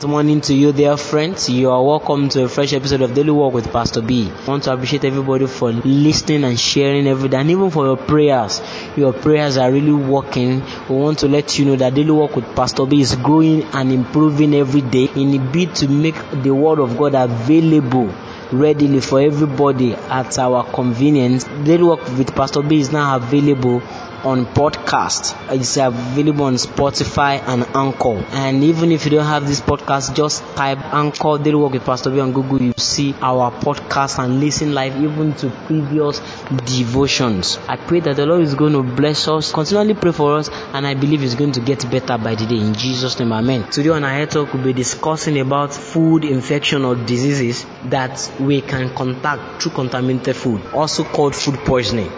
Good morning to you, dear friends. You are welcome to a fresh episode of Daily Walk with Pastor B. I want to appreciate everybody for listening and sharing every day, and even for your prayers. Your prayers are really working. We want to let you know that Daily Walk with Pastor B is growing and improving every day in a bid to make the Word of God available readily for everybody at our convenience. Daily Walk with Pastor B is now available on podcast. It's available on Spotify and Anchor. And even if you don't have this podcast, just type Anchor Daily Walk with Pastor B on Google. You see our podcast and listen live even to previous devotions. I pray that the Lord is going to bless us, continually pray for us, and I believe it's going to get better by the day. In Jesus' name, amen. Today on our head talk, we'll be discussing about food infection or diseases that we can contact through contaminated food, also called food poisoning.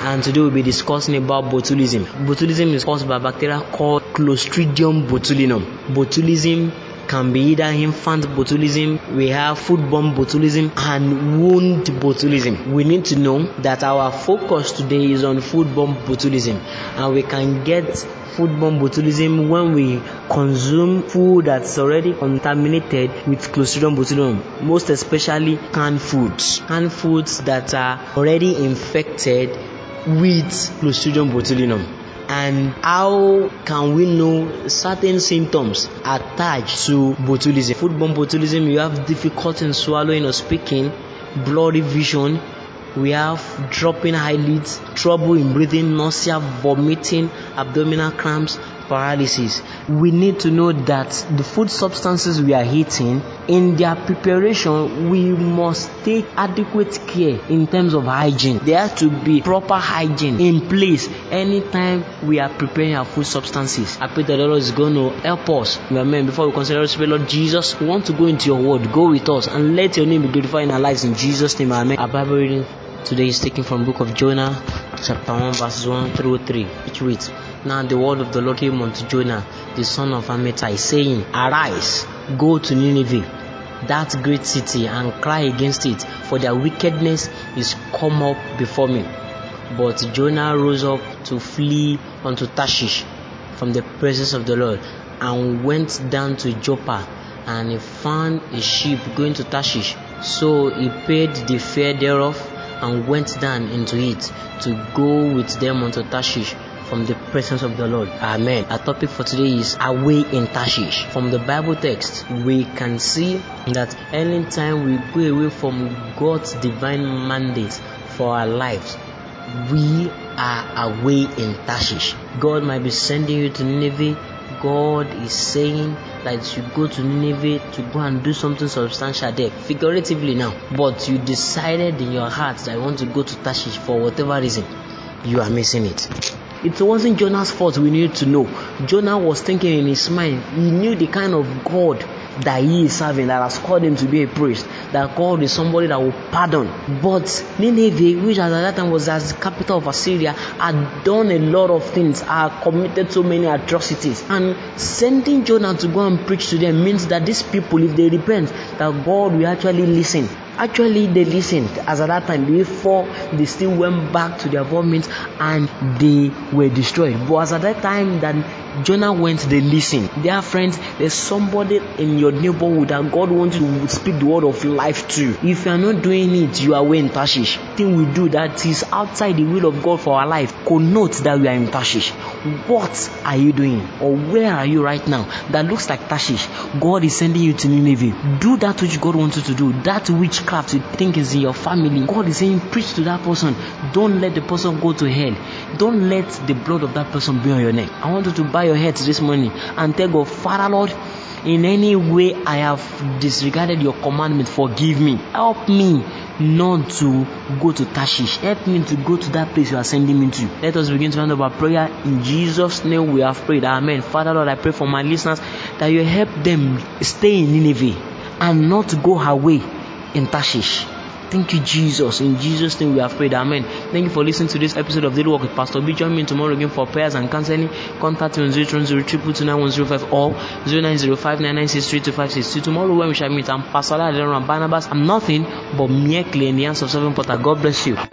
And today we'll be discussing about botulism. Botulism is caused by a bacteria called Clostridium botulinum. Botulism can be either infant botulism, we have foodborne botulism, and wound botulism. We need to know that our focus today is on foodborne botulism, and we can get foodborne botulism when we consume food that's already contaminated with Clostridium botulinum, most especially canned foods. Canned foods that are already infected with Clostridium botulinum. And how can we know certain symptoms attached to botulism? Foodborne botulism, you have difficulty in swallowing or speaking, blurry vision, we have dropping eyelids, trouble in breathing, nausea, vomiting, abdominal cramps, paralysis. We need to know that the food substances we are eating, in their preparation, we must take adequate care in terms of hygiene. There has to be proper hygiene in place anytime we are preparing our food substances. I pray that the Lord is going to help us. Amen. Before we consider this, Lord Jesus, we want to go into your word. Go with us and let your name be glorified in our lives. In Jesus' name, amen. Our Bible reading today is taken from the book of Jonah, chapter 1, verses 1 through 3, which reads, Now the word of the Lord came unto Jonah, the son of Amittai, saying, Arise, go to Nineveh, that great city, and cry against it, for their wickedness is come up before me. But Jonah rose up to flee unto Tarshish from the presence of the Lord, and went down to Joppa, and he found a ship going to Tarshish. So he paid the fare thereof, and went down into it, to go with them unto Tarshish from the presence of the Lord. Amen. Our topic for today is away in Tarshish. From the Bible text, we can see that anytime we go away from God's divine mandate for our lives, we are away in Tarshish. God might be sending you to Nineveh. God is saying that you go to Nineveh to go and do something substantial there, figuratively now. But you decided in your heart that you want to go to Tarshish for whatever reason. You are missing it. It wasn't Jonah's fault, we need to know. Jonah was thinking in his mind, he knew the kind of God that he is serving, that has called him to be a priest, that God is somebody that will pardon. But Nineveh, which at that time was as the capital of Assyria, had done a lot of things, had committed so many atrocities. And sending Jonah to go and preach to them means that these people, if they repent, that God will actually listen. Actually, they listened as at that time before they still went back to their vomit and they were destroyed. But as at that time that Jonah went, they listened. Dear friends, there's somebody in your neighborhood that God wants to speak the word of life to. If you are not doing it, you are away in Tarshish. The thing we do that is outside the will of God for our life connotes that we are in Tarshish. What are you doing, or where are you right now that looks like Tarshish? God is sending you to Nineveh. Do that which God wants you to do, that which craft you think is in your family. God is saying, preach to that person. Don't let the person go to hell. Don't let the blood of that person be on your neck. I want you to bow your heads this morning and tell God, Father Lord, in any way I have disregarded your commandment, forgive me. Help me not to go to Tarshish. Help me to go to that place you are sending me to. Let us begin to end up our prayer. In Jesus' name we have prayed. Amen. Father Lord, I pray for my listeners that you help them stay in Nineveh and not go away in Tarshish. Thank you, Jesus. In Jesus' name we have prayed. Amen. Thank you for listening to this episode of Daily Walk with Pastor B. Join me tomorrow again for prayers and counseling. Contact me on 02032929105 or 09059963256. Tomorrow when we shall meet, I'm Pastor Adelaide and Barnabas. I'm nothing but mere clay in the hands of sovereign potter. God bless you.